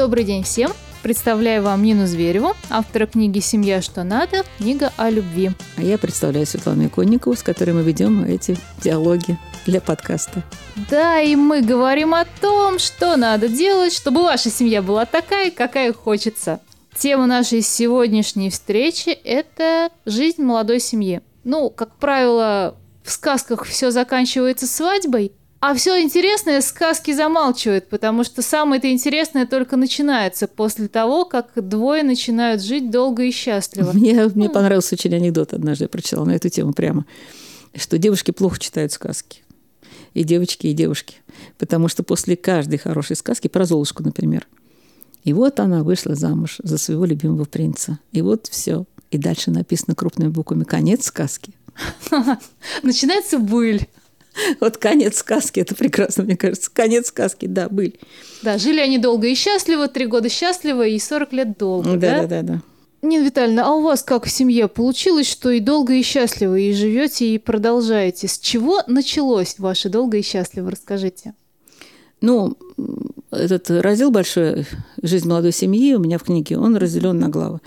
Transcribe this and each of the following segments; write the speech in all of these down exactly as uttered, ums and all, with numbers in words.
Добрый день всем! Представляю вам Нину Звереву, автора книги «Семья, что надо», книга о любви. А я представляю Светлану Иконникову, с которой мы ведем эти диалоги для подкаста. Да, и мы говорим о том, что надо делать, чтобы ваша семья была такая, какая хочется. Тема нашей сегодняшней встречи – это жизнь молодой семьи. Ну, как правило, в сказках все заканчивается свадьбой, а все интересное сказки замалчивают, потому что самое-то интересное только начинается после того, как двое начинают жить долго и счастливо. Мне, мне понравился очень анекдот однажды, я прочитала на эту тему прямо, что девушки плохо читают сказки. И девочки, и девушки. Потому что после каждой хорошей сказки, про Золушку, например, и вот она вышла замуж за своего любимого принца. И вот все. И дальше написано крупными буквами «Конец сказки». Начинается быль. Вот конец сказки, это прекрасно, мне кажется. Конец сказки, да, быль. Да, жили они долго и счастливо, три года счастливо и сорок лет долго, да? Да, да, да. Нина Витальевна, а у вас как в семье получилось, что и долго и счастливо, и живете, и продолжаете? С чего началось ваше долго и счастливо? Расскажите. Ну, этот раздел большой «Жизнь молодой семьи» у меня в книге, он разделен на главы.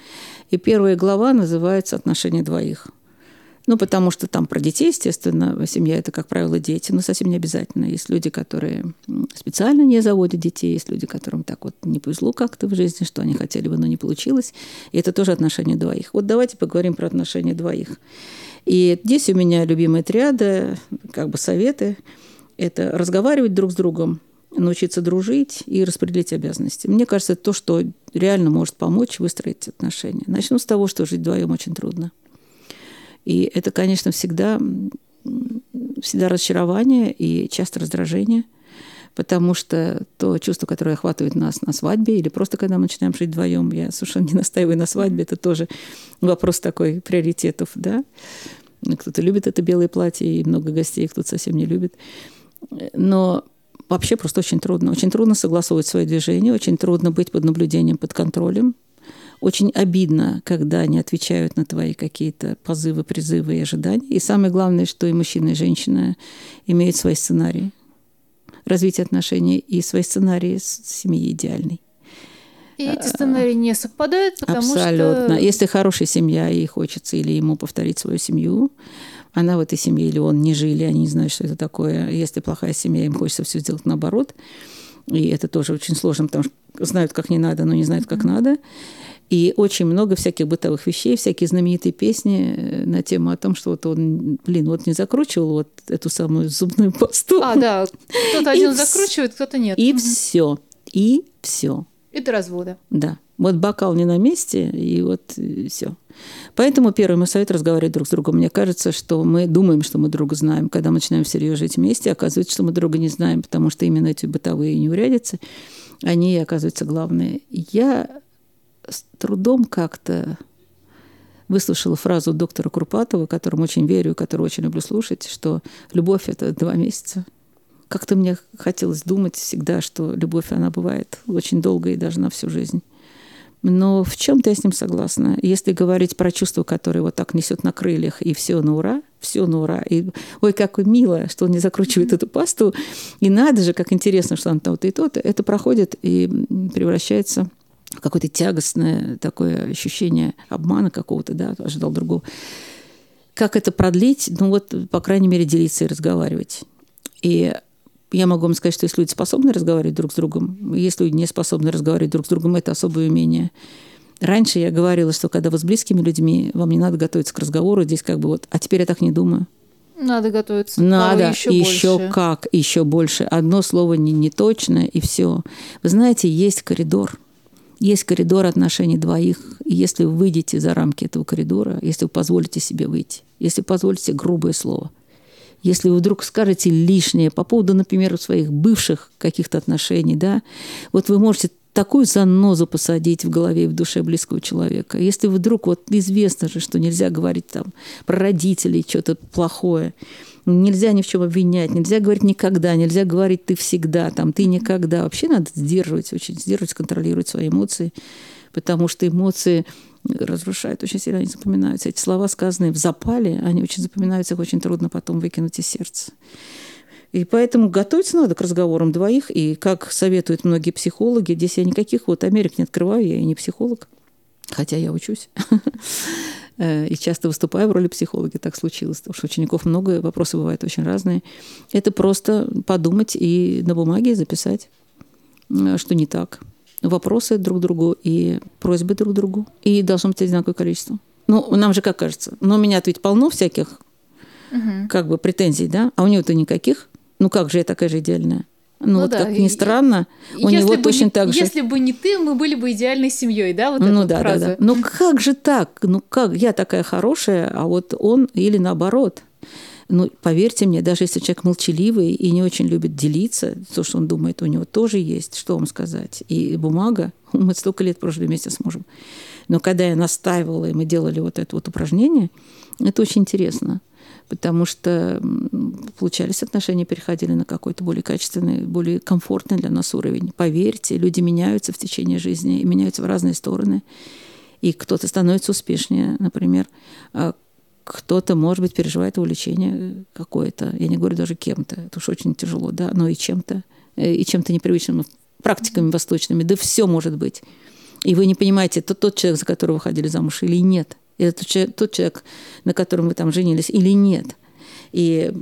И первая глава называется «Отношения двоих». Ну, потому что там про детей, естественно, семья – это, как правило, дети, но совсем не обязательно. Есть люди, которые специально не заводят детей, есть люди, которым так вот не повезло как-то в жизни, что они хотели бы, но не получилось. И это тоже отношения двоих. Вот давайте поговорим про отношения двоих. И здесь у меня любимые триады, как бы советы – это разговаривать друг с другом, научиться дружить и распределить обязанности. Мне кажется, это то, что реально может помочь выстроить отношения. Начну с того, что жить вдвоем очень трудно. И это, конечно, всегда, всегда разочарование и часто раздражение, потому что то чувство, которое охватывает нас на свадьбе или просто когда мы начинаем жить вдвоем, я совершенно не настаиваю на свадьбе, это тоже вопрос такой приоритетов, да? Кто-то любит это белое платье и много гостей, кто-то совсем не любит, но вообще просто очень трудно, очень трудно согласовывать свои движения, очень трудно быть под наблюдением, под контролем. Очень обидно, когда они отвечают на твои какие-то позывы, призывы и ожидания. И самое главное, что и мужчина, и женщина имеют свои сценарии развития отношений и свои сценарии семьи идеальной. И эти сценарии не совпадают, потому Абсолютно. что... Абсолютно. Если хорошая семья, ей хочется или ему повторить свою семью, она в этой семье или он не жили, они не знают, что это такое. Если плохая семья, им хочется все сделать наоборот. И это тоже очень сложно, потому что знают, как не надо, но не знают, как mm-hmm. надо. И очень много всяких бытовых вещей, всякие знаменитые песни на тему о том, что вот он, блин, вот не закручивал вот эту самую зубную пасту. А, да, кто-то один закручивает, кто-то нет. И все, и все. И до развода. Да. Вот бокал не на месте, и вот все. Поэтому первый мой совет – разговаривать друг с другом. Мне кажется, что мы думаем, что мы друга знаем. Когда мы начинаем всерьез жить вместе, оказывается, что мы друга не знаем, потому что именно эти бытовые неурядицы, они, оказываются, главные. Я с трудом как-то выслушала фразу доктора Курпатова, которому очень верю, которую очень люблю слушать, что любовь – это два месяца. Как-то мне хотелось думать всегда, что любовь, она бывает очень долго и даже на всю жизнь. Но в чем-то я с ним согласна. Если говорить про чувство, которое вот так несет на крыльях, и все на ура, все на ура. И ой, как мило, что он не закручивает mm-hmm. эту пасту. И надо же, как интересно, что он там то и то-то. Это проходит и превращается в какое-то тягостное такое ощущение обмана какого-то, да, ожидал другого. Как это продлить? Ну вот, по крайней мере, делиться и разговаривать. И я могу вам сказать, что если люди способны разговаривать друг с другом, если люди не способны разговаривать друг с другом, это особое умение. Раньше я говорила, что когда вы с близкими людьми, вам не надо готовиться к разговору, здесь как бы вот, а теперь я так не думаю. Надо готовиться. Надо, еще, еще больше. Как, еще больше. Одно слово не, не точное, и все. Вы знаете, есть коридор. Есть коридор отношений двоих. И если вы выйдете за рамки этого коридора, если вы позволите себе выйти, если позволите грубое слово, если вы вдруг скажете лишнее по поводу, например, своих бывших каких-то отношений, да, вот вы можете такую занозу посадить в голове и в душе близкого человека. Если вдруг, вот известно же, что нельзя говорить там про родителей что-то плохое, нельзя ни в чем обвинять, нельзя говорить никогда, нельзя говорить ты всегда, там, ты никогда. Вообще надо сдерживать, очень сдерживать, контролировать свои эмоции, потому что эмоции разрушают очень сильно, они запоминаются. Эти слова, сказанные в запале, они очень запоминаются, их очень трудно потом выкинуть из сердца. И поэтому готовиться надо к разговорам двоих. И, как советуют многие психологи, здесь я никаких вот Америк не открываю, я и не психолог, хотя я учусь. И часто выступаю в роли психолога, так случилось, потому что учеников много, вопросы бывают очень разные. Это просто подумать и на бумаге записать, что не так. Вопросы друг другу и просьбы друг другу. И должно быть одинаковое количество. Ну, нам же как кажется. Но у меня-то ведь полно всяких угу. как бы претензий, да? А у него-то никаких. Ну как же я такая же идеальная? Ну, ну вот да. Как ни странно, у если него точно не, так же. Если бы не ты, мы были бы идеальной семьей, да? Вот ну эта да, фраза. Да, да. Ну как же так? Ну как? Я такая хорошая, а вот он или наоборот. Ну, поверьте мне, даже если человек молчаливый и не очень любит делиться, то, что он думает, у него тоже есть, что вам сказать. И бумага, мы столько лет прожили вместе с мужем. Но когда я настаивала, и мы делали вот это вот упражнение, это очень интересно. Потому что получались отношения, переходили на какой-то более качественный, более комфортный для нас уровень. Поверьте, люди меняются в течение жизни, и меняются в разные стороны. И кто-то становится успешнее, например. Кто-то, может быть, переживает увлечение какое-то. Я не говорю даже кем-то, это уж очень тяжело, да, но и чем-то, и чем-то непривычным, практиками восточными. Да все может быть. И вы не понимаете, это тот человек, за которого вы ходили замуж, или нет. Это тот человек, на котором вы там женились, или нет. И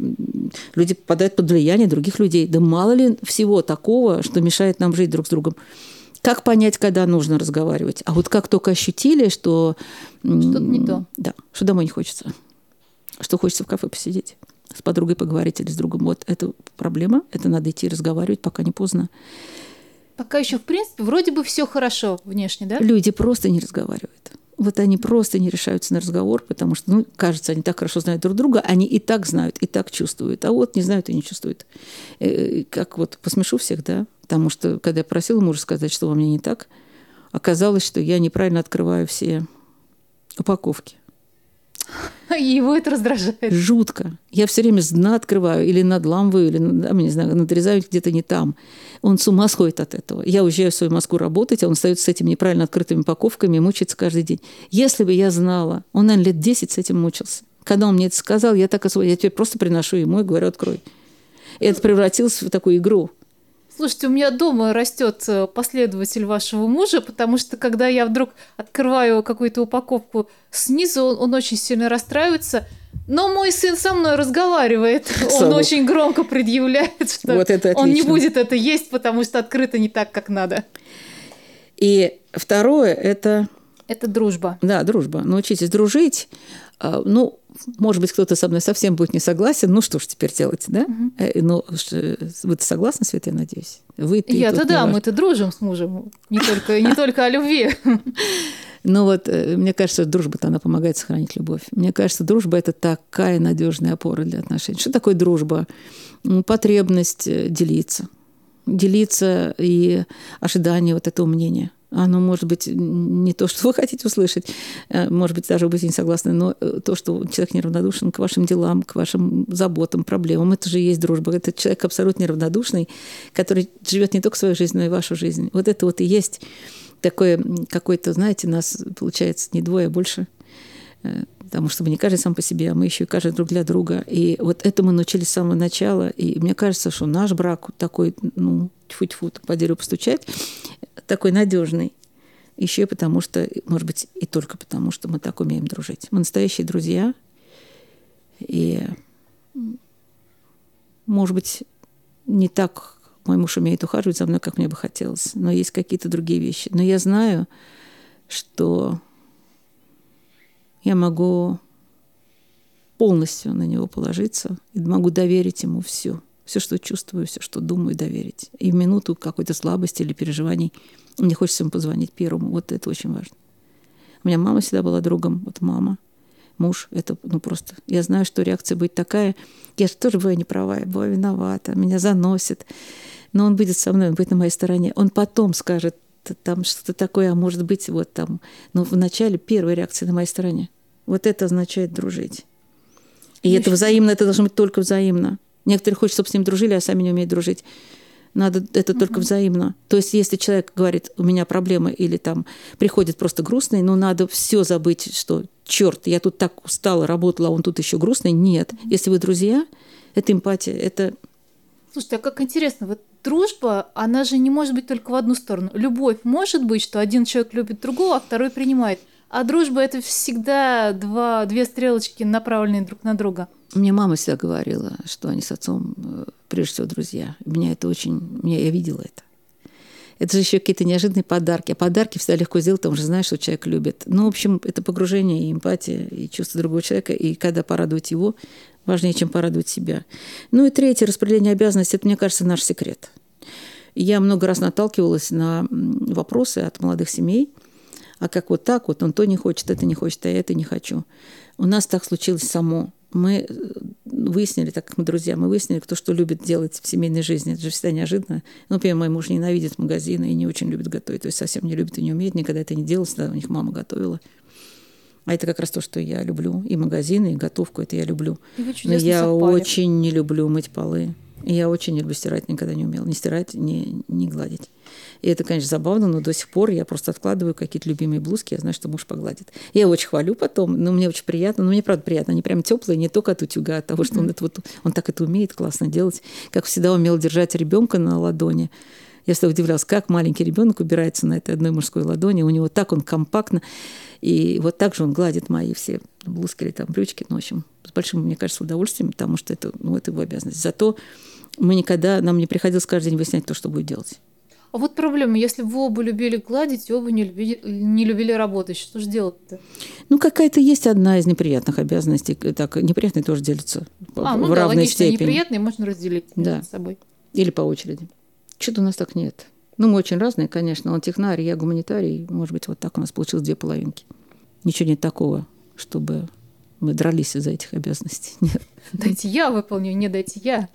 люди попадают под влияние других людей. Да мало ли всего такого, что мешает нам жить друг с другом. Как понять, когда нужно разговаривать? А вот как только ощутили, что... Что-то не то. Да, что домой не хочется. Что хочется в кафе посидеть, с подругой поговорить или с другом. Вот это проблема, это надо идти разговаривать, пока не поздно. Пока еще, в принципе, вроде бы все хорошо внешне, да? Люди просто не разговаривают. Вот они просто не решаются на разговор, потому что, ну, кажется, они так хорошо знают друг друга, они и так знают, и так чувствуют, а вот не знают и не чувствуют. Как вот посмешу всех, да? Потому что, когда я просила мужа сказать, что во мне не так, оказалось, что я неправильно открываю все упаковки. Его это раздражает. Жутко. Я все время с дна открываю, или надламываю, или, не знаю, надрезаю где-то не там. Он с ума сходит от этого. Я уезжаю в свою Москву работать, а он остается с этими неправильно открытыми упаковками и мучается каждый день. Если бы я знала, он, наверное, лет десять с этим мучился. Когда он мне это сказал, я так освободила. Я теперь просто приношу ему и говорю, открой. И это превратилось в такую игру. Слушайте, у меня дома растет последователь вашего мужа, потому что когда я вдруг открываю какую-то упаковку снизу, он, он очень сильно расстраивается. Но мой сын со мной разговаривает. Слава. Он очень громко предъявляет, что вот это он не будет это есть, потому что открыто не так, как надо. И второе – это... Это дружба. Да, дружба. Научитесь дружить. Ну, может быть, кто-то со мной совсем будет не согласен. Ну, что ж теперь делать, да? Угу. Ну, вы-то согласны, Света, я надеюсь? Вы, ты, Я-то да, мы-то дружим с мужем. Не только, не только о любви. Ну вот, мне кажется, дружба-то, она помогает сохранить любовь. Мне кажется, дружба – это такая надежная опора для отношений. Что такое дружба? Потребность делиться. Делиться и ожидание вот этого мнения. Оно может быть не то, что вы хотите услышать, может быть, даже вы будете не согласны, но то, что человек неравнодушен к вашим делам, к вашим заботам, проблемам, это же и есть дружба. Это человек абсолютно неравнодушный, который живет не только свою жизнь, но и вашу жизнь. Вот это вот и есть такое какое-то, знаете, нас получается не двое, а больше, потому что мы не каждый сам по себе, а мы еще и каждый друг для друга. И вот это мы научились с самого начала. И мне кажется, что наш брак такой, ну, тьфу-тьфу, по дереву постучать, такой надежный. Еще и потому что, может быть, и только потому, что мы так умеем дружить. Мы настоящие друзья. И, может быть, не так мой муж умеет ухаживать за мной, как мне бы хотелось. Но есть какие-то другие вещи. Но я знаю, что... Я могу полностью на него положиться и могу доверить ему все. Все, что чувствую, все, что думаю, доверить. И в минуту какой-то слабости или переживаний мне хочется ему позвонить первому. Вот это очень важно. У меня мама всегда была другом. Вот мама, муж. Это ну просто... Я знаю, что реакция будет такая. Я же тоже бываю неправа, я бываю виновата, меня заносит. Но он будет со мной, он будет на моей стороне. Он потом скажет, там что-то такое, а может быть, вот там. Но вначале первая реакция на моей стороне. Вот это означает дружить. И Еще. это взаимно, это должно быть только взаимно. Некоторые хотят, чтобы с ним дружили, а сами не умеют дружить. Надо это угу. только взаимно. То есть, если человек говорит, у меня проблемы, или там приходит просто грустный, ну надо все забыть, что черт, я тут так устала, работала, а он тут еще грустный. Нет. Угу. Если вы друзья, это эмпатия, это Слушайте, а как интересно, вот дружба, она же не может быть только в одну сторону. Любовь может быть, что один человек любит другого, а второй принимает. А дружба – это всегда два, две стрелочки, направленные друг на друга. Мне мама всегда говорила, что они с отцом, прежде всего, друзья. Меня это очень... Меня, я видела это. Это же еще какие-то неожиданные подарки. А подарки всегда легко сделать, потому что знаешь, что человек любит. Ну, в общем, это погружение и эмпатия, и чувство другого человека. И когда порадовать его, важнее, чем порадовать себя. Ну и третье, распределение обязанностей – это, мне кажется, наш секрет. Я много раз наталкивалась на вопросы от молодых семей. А как вот так вот, он то не хочет, это не хочет, а я это не хочу. У нас так случилось само. Мы выяснили, так как мы друзья, мы выяснили, кто что любит делать в семейной жизни. Это же всегда неожиданно. Ну, например, мой муж ненавидит магазины и не очень любит готовить. То есть совсем не любит и не умеет. Никогда это не делал. Всегда у них мама готовила. А это как раз то, что я люблю. И магазины, и готовку. Это я люблю. Но я совпали. Очень не люблю мыть полы. И я очень не люблю стирать. Никогда не умела. Не стирать, не, не гладить. И это, конечно, забавно, но до сих пор я просто откладываю какие-то любимые блузки, я знаю, что муж погладит. Я его очень хвалю потом, но мне очень приятно, но мне, правда, приятно. Они прям теплые, не только от утюга, от того, что он, это вот, он так это умеет классно делать. Как всегда умел держать ребенка на ладони. Я всегда удивлялась, как маленький ребенок убирается на этой одной мужской ладони, у него так он компактно, и вот так же он гладит мои все блузки или там брючки, ну, в общем, с большим, мне кажется, удовольствием, потому что это, ну, это его обязанность. Зато мы никогда, нам не приходилось каждый день выяснять то, что будет делать. А вот проблема, если вы оба любили гладить, и оба не любили, не любили работать, что же делать-то? Ну, какая-то есть одна из неприятных обязанностей. Так, неприятные тоже делятся а, ну в да, равной логично, степени. Неприятные можно разделить да. между собой. Или по очереди. Что-то у нас так нет. Ну, мы очень разные, конечно. Он технарь, я гуманитарий. Может быть, вот так у нас получилось две половинки. Ничего нет такого, чтобы мы дрались из-за этих обязанностей. Нет. Дайте я выполню, не дайте я.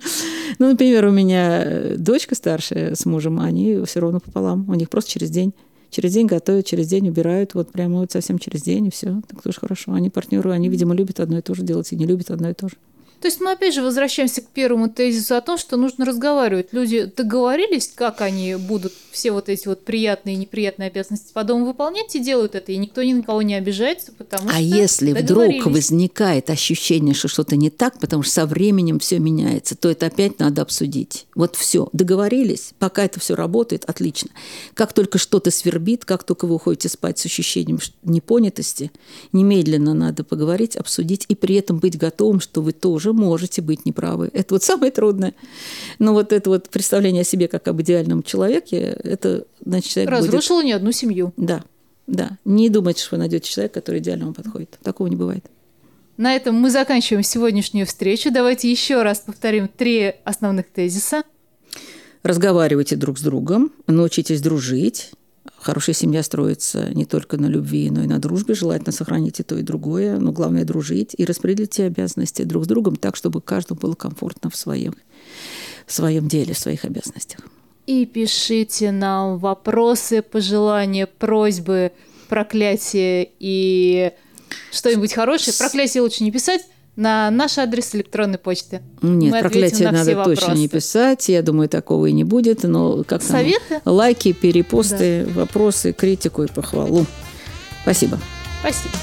Ну, например, у меня дочка старшая с мужем, они все равно пополам. У них просто через день. Через день готовят, через день убирают. Вот прямо вот совсем через день, и все. Так тоже хорошо. Они партнеры, они, видимо, любят одно и то же делать, и не любят одно и то же. То есть мы опять же возвращаемся к первому тезису о том, что нужно разговаривать. Люди договорились, как они будут все вот эти вот приятные и неприятные обязанности по дому выполнять, и делают это, и никто ни на кого не обижается, потому а что А если вдруг возникает ощущение, что что-то не так, потому что со временем все меняется, то это опять надо обсудить. Вот все, договорились, пока это все работает, отлично. Как только что-то свербит, как только вы уходите спать с ощущением непонятости, немедленно надо поговорить, обсудить, и при этом быть готовым, что вы тоже можете быть неправы. Это вот самое трудное. Но вот это вот представление о себе как об идеальном человеке, это, значит, человек разрушило будет... не одну семью. Да, да. Не думайте, что вы найдете человека, который идеально вам подходит. Такого не бывает. На этом мы заканчиваем сегодняшнюю встречу. Давайте еще раз повторим три основных тезиса. Разговаривайте друг с другом, научитесь дружить. Хорошая семья строится не только на любви, но и на дружбе. Желательно сохранить и то, и другое. Но главное – дружить. И распределите обязанности друг с другом так, чтобы каждому было комфортно в своем, в своем деле, в своих обязанностях. И пишите нам вопросы, пожелания, просьбы, проклятия и что-нибудь хорошее. Проклятие лучше не писать. На наш адрес электронной почты. Нет, мы проклятие на надо точно вопросы. Не писать. Я думаю, такого и не будет. Но как советы? Там, лайки, перепосты, да. Вопросы, критику и похвалу. Спасибо. Спасибо.